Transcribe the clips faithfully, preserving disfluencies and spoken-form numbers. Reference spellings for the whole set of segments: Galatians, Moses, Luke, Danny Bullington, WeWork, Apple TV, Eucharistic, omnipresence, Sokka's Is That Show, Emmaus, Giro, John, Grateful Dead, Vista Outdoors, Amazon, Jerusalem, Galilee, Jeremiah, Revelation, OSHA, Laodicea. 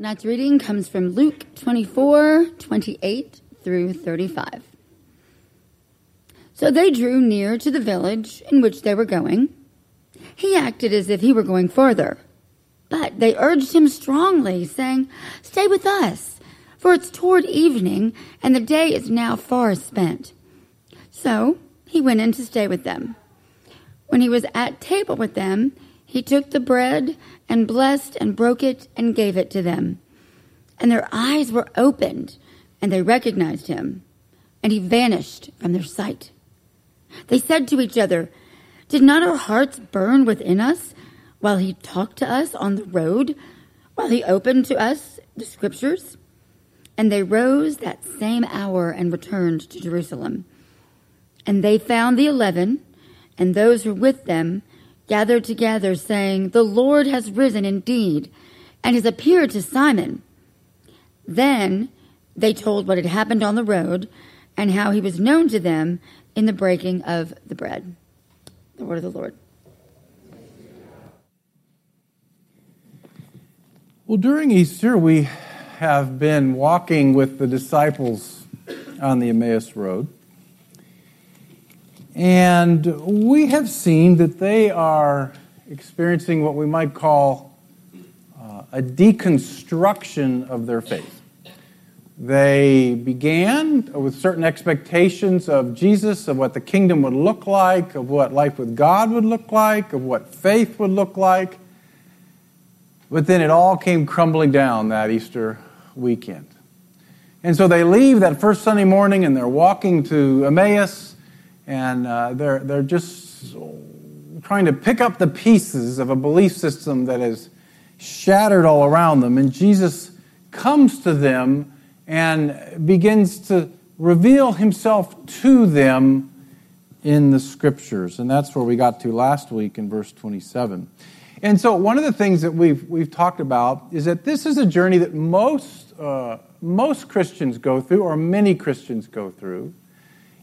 Tonight's reading comes from Luke twenty-four, twenty-eight through thirty-five. So they drew near to the village in which they were going. He acted as if he were going further, but they urged him strongly, saying, "Stay with us, for it's toward evening, and the day is now far spent." So he went in to stay with them. When he was at table with them, he took the bread and blessed and broke it and gave it to them. And their eyes were opened, and they recognized him, and he vanished from their sight. They said to each other, "Did not our hearts burn within us while he talked to us on the road, while he opened to us the scriptures?" And they rose that same hour and returned to Jerusalem. And they found the eleven and those who were with them gathered together, saying, "The Lord has risen indeed, and has appeared to Simon." Then they told what had happened on the road and how he was known to them in the breaking of the bread. The word of the Lord. Well, during Easter, we have been walking with the disciples on the Emmaus Road. And we have seen that they are experiencing what we might call uh, a deconstruction of their faith. They began with certain expectations of Jesus, of what the kingdom would look like, of what life with God would look like, of what faith would look like. But then it all came crumbling down that Easter weekend. And so they leave that first Sunday morning and they're walking to Emmaus. And uh, they're, they're just trying to pick up the pieces of a belief system that is shattered all around them. And Jesus comes to them and begins to reveal himself to them in the Scriptures. And that's where we got to last week in verse twenty-seven. And so one of the things that we've, we've talked about is that this is a journey that most, uh, most Christians go through, or many Christians go through.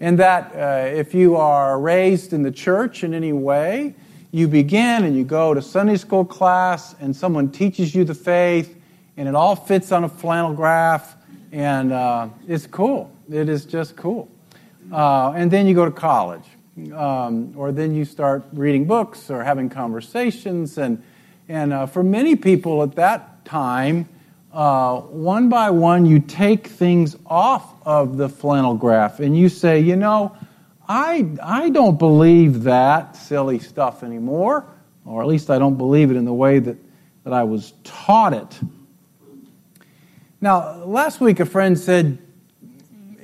And that uh, if you are raised in the church in any way, you begin and you go to Sunday school class and someone teaches you the faith and it all fits on a flannel graph and uh, it's cool. It is just cool. Uh, and then you go to college um, or then you start reading books or having conversations. And, and uh, for many people at that time, Uh, one by one, you take things off of the flannel graph and you say, you know, I, I don't believe that silly stuff anymore, or at least I don't believe it in the way that, that I was taught it. Now, last week a friend said,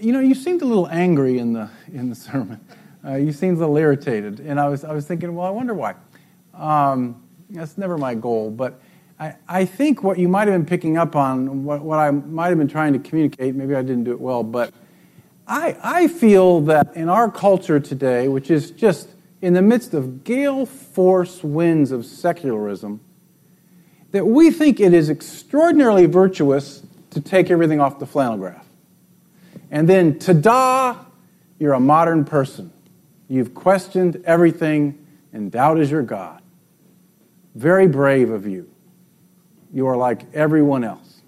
you know, you seemed a little angry in the in the sermon. Uh, you seemed a little irritated. And I was, I was thinking, well, I wonder why. Um, that's never my goal, but I think what you might have been picking up on, what, what I might have been trying to communicate, maybe I didn't do it well, but I, I feel that in our culture today, which is just in the midst of gale force winds of secularism, that we think it is extraordinarily virtuous to take everything off the flannel graph. And then, ta-da, you're a modern person. You've questioned everything, and doubt is your God. Very brave of you. You are like everyone else.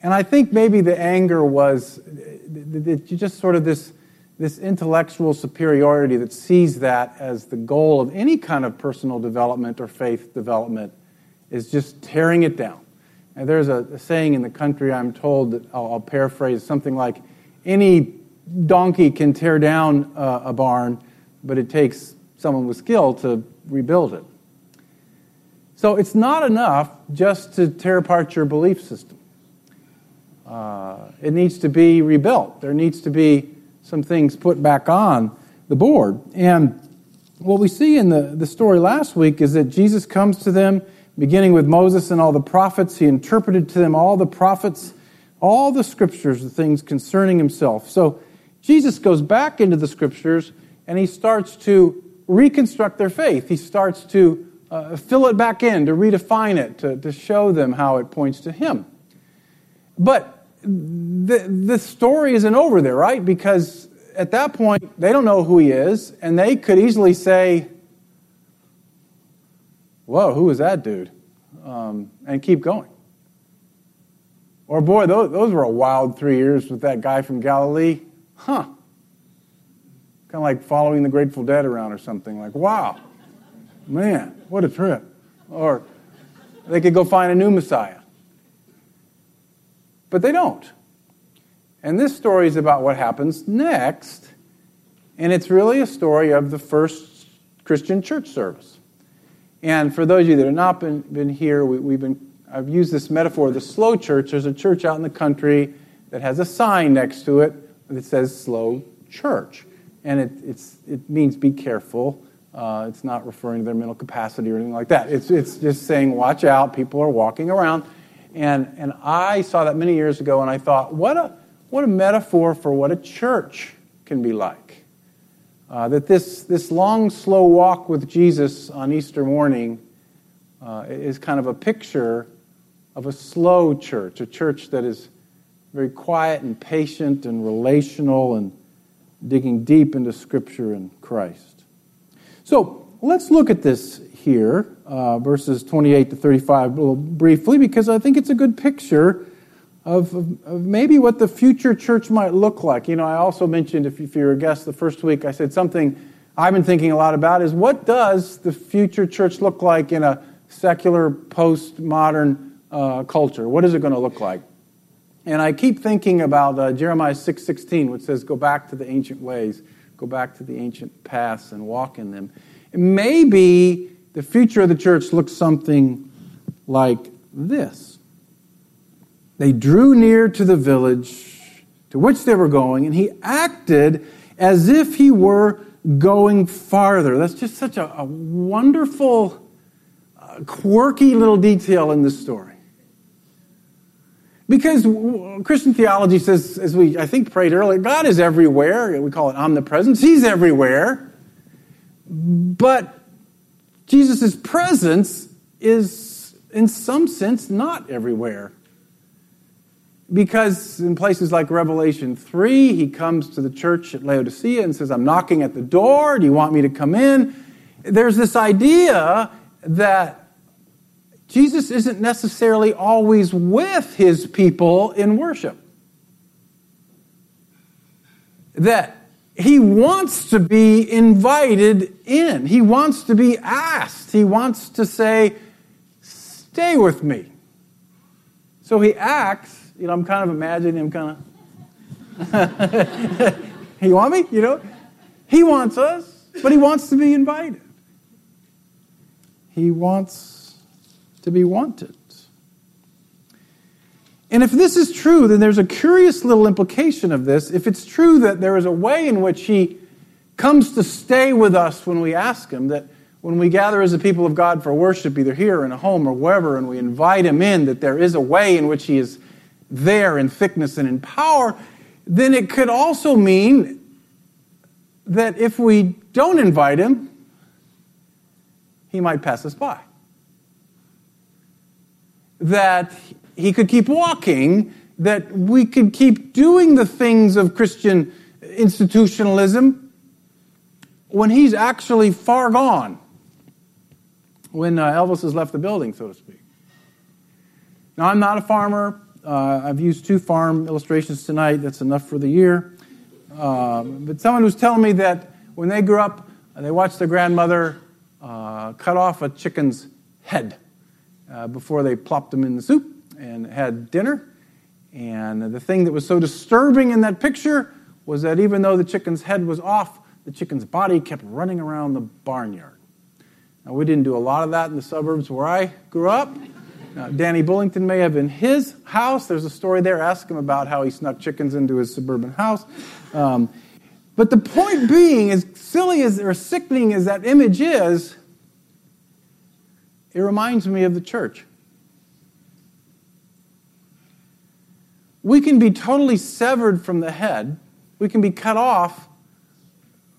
And I think maybe the anger was that you just sort of this, this intellectual superiority that sees that as the goal of any kind of personal development or faith development is just tearing it down. And there's a, a saying in the country, I'm told, that I'll, I'll paraphrase, something like, any donkey can tear down a, a barn, but it takes someone with skill to rebuild it. So it's not enough just to tear apart your belief system. Uh, it needs to be rebuilt. There needs to be some things put back on the board. And what we see in the, the story last week is that Jesus comes to them, beginning with Moses and all the prophets. He interpreted to them all the prophets, all the scriptures, the things concerning himself. So Jesus goes back into the scriptures, and he starts to reconstruct their faith. He starts to Uh, fill it back in, to redefine it, to, to show them how it points to him. But the, the story isn't over there, right? Because at that point, they don't know who he is, and they could easily say, whoa, who is that dude? Um, and keep going. Or boy, those, those were a wild three years with that guy from Galilee. Huh. Kind of like following the Grateful Dead around or something. Like, wow, man, what a trip. Or they could go find a new Messiah. But they don't. And this story is about what happens next. And it's really a story of the first Christian church service. And for those of you that have not been, been here, we, we've been... I've used this metaphor of the slow church. There's a church out in the country that has a sign next to it that says slow church. And it, it's, it means be careful. Uh, it's not referring to their mental capacity or anything like that. It's, it's just saying watch out. People are walking around. And, and I saw that many years ago, and I thought, what a, what a metaphor for what a church can be like. Uh, that this, this long, slow walk with Jesus on Easter morning uh, is kind of a picture of a slow church, a church that is very quiet and patient and relational and digging deep into Scripture and Christ. So let's look at this here, uh, verses twenty-eight to thirty-five, a little briefly, because I think it's a good picture of, of, of maybe what the future church might look like. You know, I also mentioned, if, if you were a guest the first week, I said something I've been thinking a lot about is what does the future church look like in a secular, postmodern Uh, culture? What is it going to look like? And I keep thinking about uh, Jeremiah six sixteen, which says, go back to the ancient ways, go back to the ancient paths and walk in them. And maybe the future of the church looks something like this. They drew near to the village to which they were going, and he acted as if he were going farther. That's just such a, a wonderful, uh, quirky little detail in this story. Because Christian theology says, as we, I think, prayed earlier, God is everywhere. We call it omnipresence. He's everywhere. But Jesus' presence is, in some sense, not everywhere. Because in places like Revelation three, he comes to the church at Laodicea and says, I'm knocking at the door. Do you want me to come in? There's this idea that Jesus isn't necessarily always with his people in worship. That he wants to be invited in. He wants to be asked. He wants to say, stay with me. So he acts, you know, I'm kind of imagining him kind of, you want me? You know, he wants us, but he wants to be invited. He wants to be wanted. And if this is true, then there's a curious little implication of this. If it's true that there is a way in which he comes to stay with us when we ask him, that when we gather as a people of God for worship, either here or in a home or wherever, and we invite him in, that there is a way in which he is there in thickness and in power, then it could also mean that if we don't invite him, he might pass us by. That he could keep walking, that we could keep doing the things of Christian institutionalism when he's actually far gone, when uh, Elvis has left the building, so to speak. Now, I'm not a farmer. Uh, I've used two farm illustrations tonight. That's enough for the year. Uh, but someone was telling me that when they grew up, they watched their grandmother uh, cut off a chicken's head. Uh, before they plopped them in the soup and had dinner. And the thing that was so disturbing in that picture was that even though the chicken's head was off, the chicken's body kept running around the barnyard. Now, we didn't do a lot of that in the suburbs where I grew up. Now, Danny Bullington may have in his house. There's a story there. Ask him about how he snuck chickens into his suburban house. Um, but the point being, as silly as or sickening as that image is, it reminds me of the church. We can be totally severed from the head. We can be cut off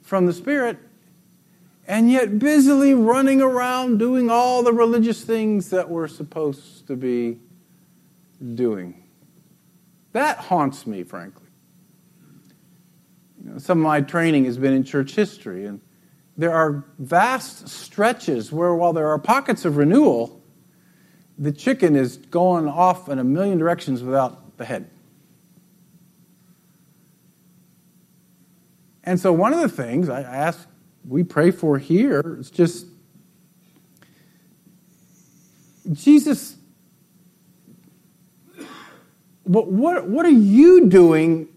from the Spirit, and yet busily running around doing all the religious things that we're supposed to be doing. That haunts me, frankly. You know, some of my training has been in church history, and there are vast stretches where, while there are pockets of renewal, the chicken is going off in a million directions without the head. And so one of the things I ask we pray for here is just Jesus, what, what, what are you doing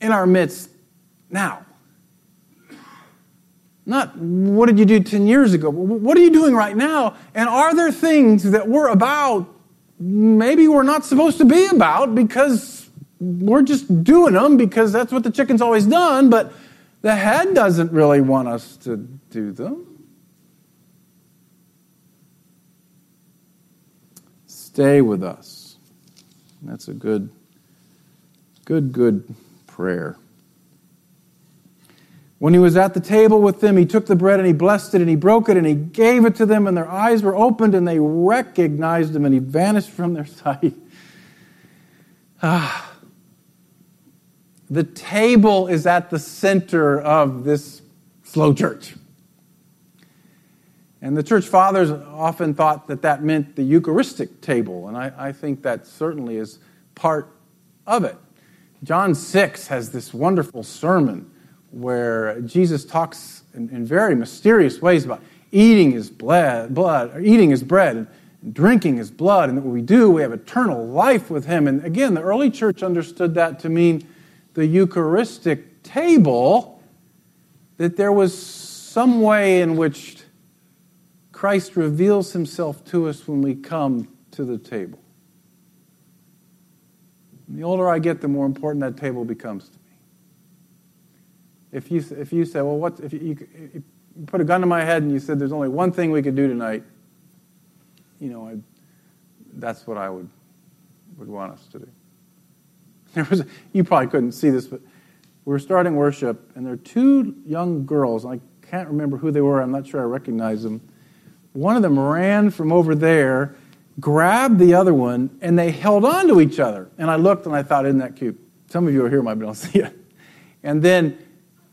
in our midst now? Not what did you do ten years ago, but what are you doing right now? And are there things that we're about maybe we're not supposed to be about because we're just doing them because that's what the chicken's always done, but the head doesn't really want us to do them. Stay with us. That's a good, good, good prayer. When he was at the table with them, he took the bread and he blessed it and he broke it and he gave it to them and their eyes were opened and they recognized him and he vanished from their sight. Ah. The table is at the center of this slow church. And the church fathers often thought that that meant the Eucharistic table, and I, I think that certainly is part of it. John six has this wonderful sermon where Jesus talks in, in very mysterious ways about eating his blood, blood or eating his bread and, and drinking his blood, and that when we do, we have eternal life with him. And again, the early church understood that to mean the Eucharistic table, that there was some way in which Christ reveals himself to us when we come to the table. And the older I get, the more important that table becomes to me. If you if you say, well, what if you, you, if you put a gun to my head and you said, there's only one thing we could do tonight, you know, I, that's what I would would want us to do. There was, you probably couldn't see this, but we were starting worship, and there are two young girls, and I can't remember who they were. I'm not sure I recognize them. One of them ran from over there, grabbed the other one, and they held on to each other. And I looked, and I thought, isn't that cute? Some of you are here, might be able to see it. And then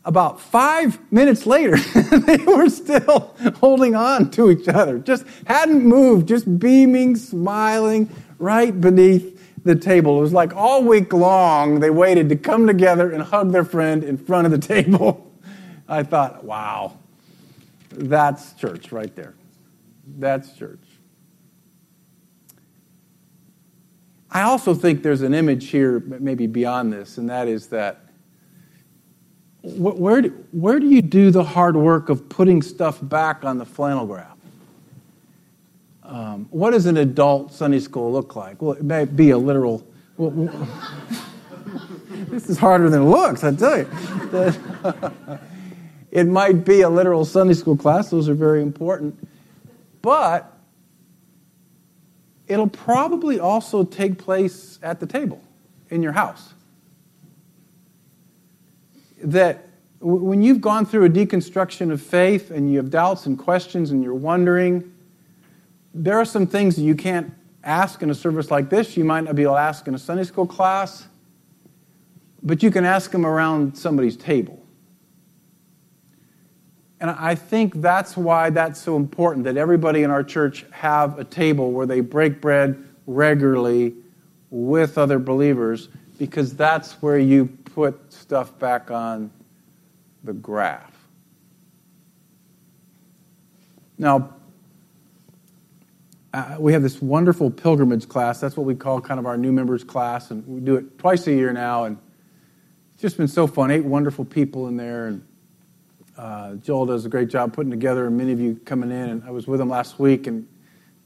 about five minutes later, they were still holding on to each other. Just hadn't moved, just beaming, smiling, right beneath the table. It was like all week long they waited to come together and hug their friend in front of the table. I thought, wow, that's church right there. That's church. I also think there's an image here maybe beyond this, and that is that where do, where do you do the hard work of putting stuff back on the flannel graph? Um, what does an adult Sunday school look like? Well, it may be a literal... Well, well, this is harder than it looks, I tell you. It might be a literal Sunday school class. Those are very important. But it'll probably also take place at the table in your house. That when you've gone through a deconstruction of faith and you have doubts and questions and you're wondering... There are some things that you can't ask in a service like this. You might not be able to ask in a Sunday school class, but you can ask them around somebody's table. And I think that's why that's so important, that everybody in our church have a table where they break bread regularly with other believers, because that's where you put stuff back on the graph. Now, Uh, we have this wonderful pilgrimage class. That's what we call kind of our new members class, and we do it twice a year now, and it's just been so fun. Eight wonderful people in there, and uh, Joel does a great job putting together, and many of you coming in, and I was with him last week, and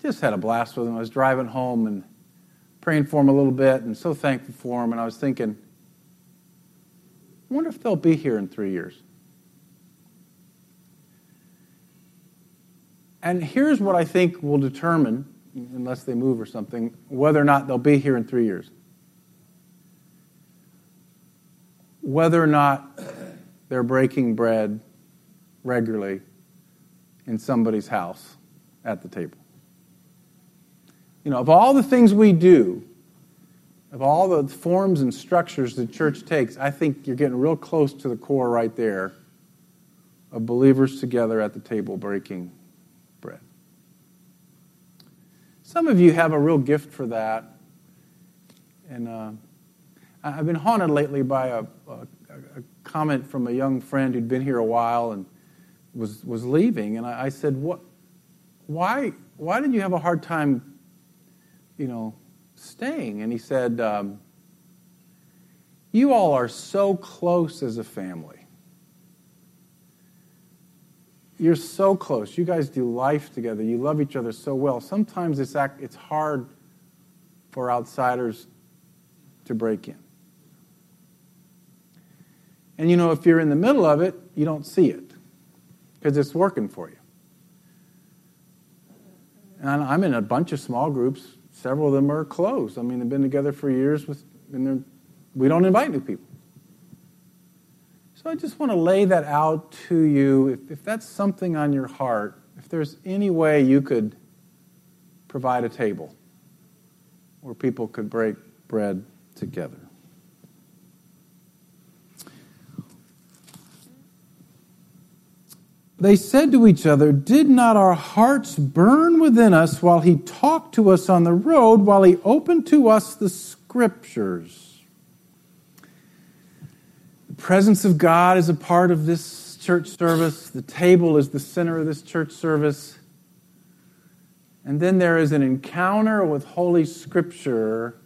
just had a blast with him. I was driving home and praying for him a little bit, and so thankful for him, and I was thinking, I wonder if they'll be here in three years. And here's what I think will determine, unless they move or something, whether or not they'll be here in three years. Whether or not they're breaking bread regularly in somebody's house at the table. You know, of all the things we do, of all the forms and structures the church takes, I think you're getting real close to the core right there of believers together at the table breaking bread. Some of you have a real gift for that, And uh, I've been haunted lately by a, a, a comment from a young friend who'd been here a while and was was leaving. And I, I said, "What? Why? Why did you have a hard time, you know, staying?" And he said, um, "You all are so close as a family. You're so close. You guys do life together. You love each other so well. Sometimes it's act, it's hard for outsiders to break in. And you know, if you're in the middle of it, you don't see it because it's working for you." And I'm in a bunch of small groups. Several of them are closed. I mean, they've been together for years, with, and we don't invite new people. So I just want to lay that out to you. If, if that's something on your heart, if there's any way you could provide a table where people could break bread together. They said to each other, "Did not our hearts burn within us while he talked to us on the road, while he opened to us the Scriptures?" The presence of God is a part of this church service. The table is the center of this church service. And then there is an encounter with Holy Scripture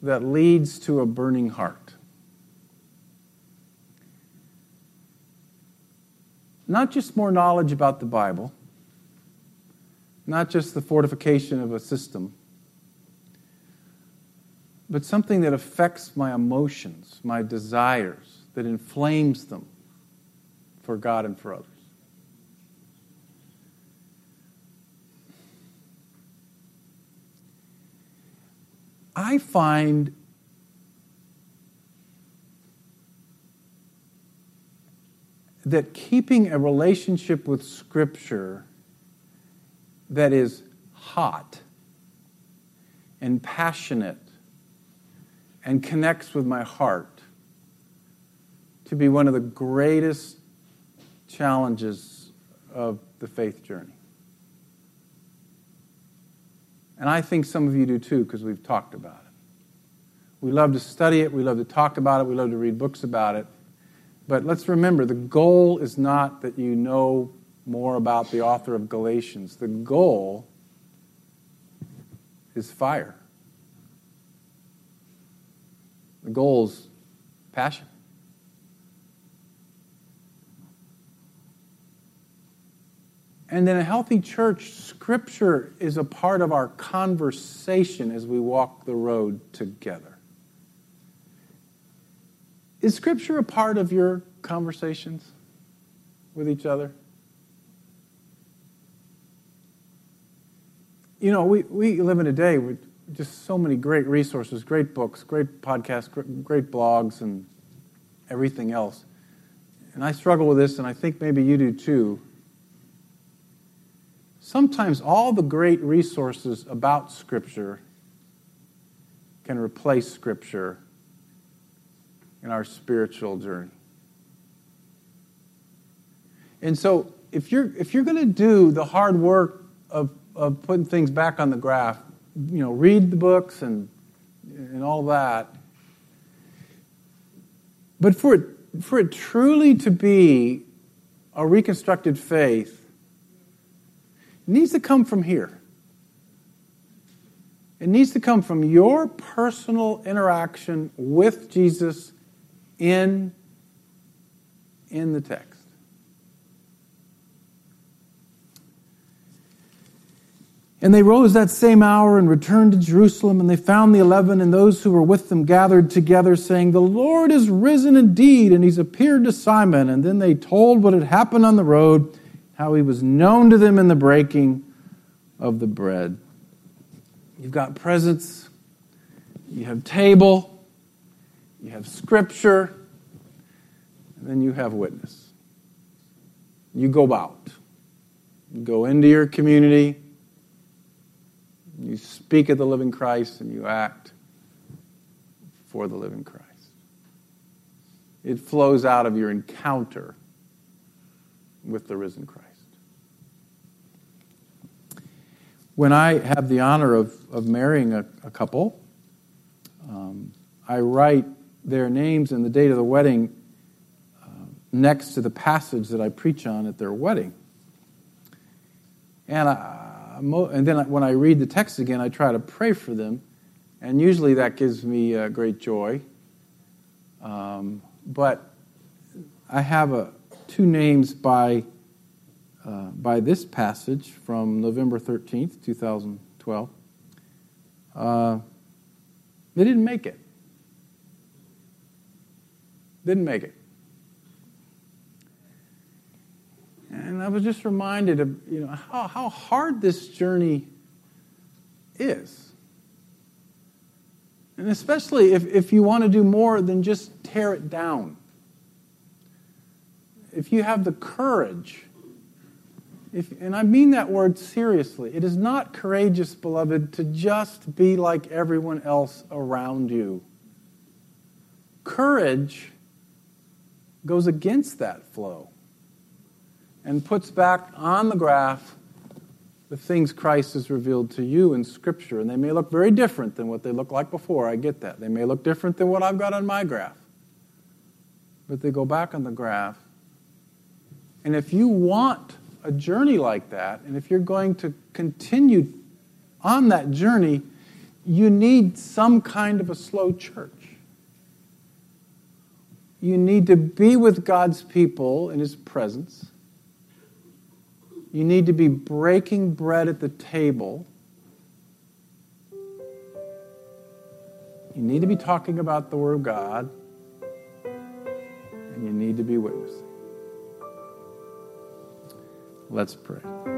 that leads to a burning heart. Not just more knowledge about the Bible, not just the fortification of a system, but something that affects my emotions, my desires, that inflames them for God and for others. I find that keeping a relationship with Scripture that is hot and passionate and connects with my heart to be one of the greatest challenges of the faith journey. And I think some of you do too, because we've talked about it. We love to study it, we love to talk about it, we love to read books about it. But let's remember, the goal is not that you know more about the author of Galatians. The goal is fire. The goal is passion. And in a healthy church, Scripture is a part of our conversation as we walk the road together. Is Scripture a part of your conversations with each other? You know, we, we live in a day with just so many great resources, great books, great podcasts, great blogs, and everything else. And I struggle with this, and I think maybe you do too. Sometimes all the great resources about Scripture can replace Scripture in our spiritual journey. And so if you're if you're going to do the hard work of, of putting things back on the graph, you know, read the books and and all that. But for it for it truly to be a reconstructed faith, it needs to come from here. It needs to come from your personal interaction with Jesus In, in the text. "And they rose that same hour and returned to Jerusalem, and they found the eleven and those who were with them gathered together, saying, 'The Lord is risen indeed, and he's appeared to Simon.' And then they told what had happened on the road, how he was known to them in the breaking of the bread." You've got presence, you have table, you have Scripture, and then you have witness. You go out. You go into your community. You speak of the living Christ, and you act for the living Christ. It flows out of your encounter with the risen Christ. When I have the honor of, of marrying a, a couple, Um, I write their names and the date of the wedding uh, next to the passage that I preach on at their wedding. And, I, and then when I read the text again, I try to pray for them. And usually that gives me uh, great joy. Um, but I have a, two names by uh, by this passage from November thirteenth, twenty twelve. Uh, they didn't make it. Didn't make it. And I was just reminded of you know how, how hard this journey is. And especially if, if you want to do more than just tear it down. If you have the courage, if, and I mean that word seriously, it is not courageous, beloved, to just be like everyone else around you. Courage goes against that flow and puts back on the graph the things Christ has revealed to you in Scripture. And they may look very different than what they looked like before. I get that. They may look different than what I've got on my graph. But they go back on the graph. And if you want a journey like that, and if you're going to continue on that journey, you need some kind of a slow church. You need to be with God's people in His presence. You need to be breaking bread at the table. You need to be talking about the Word of God. And you need to be witnessing. Let's pray.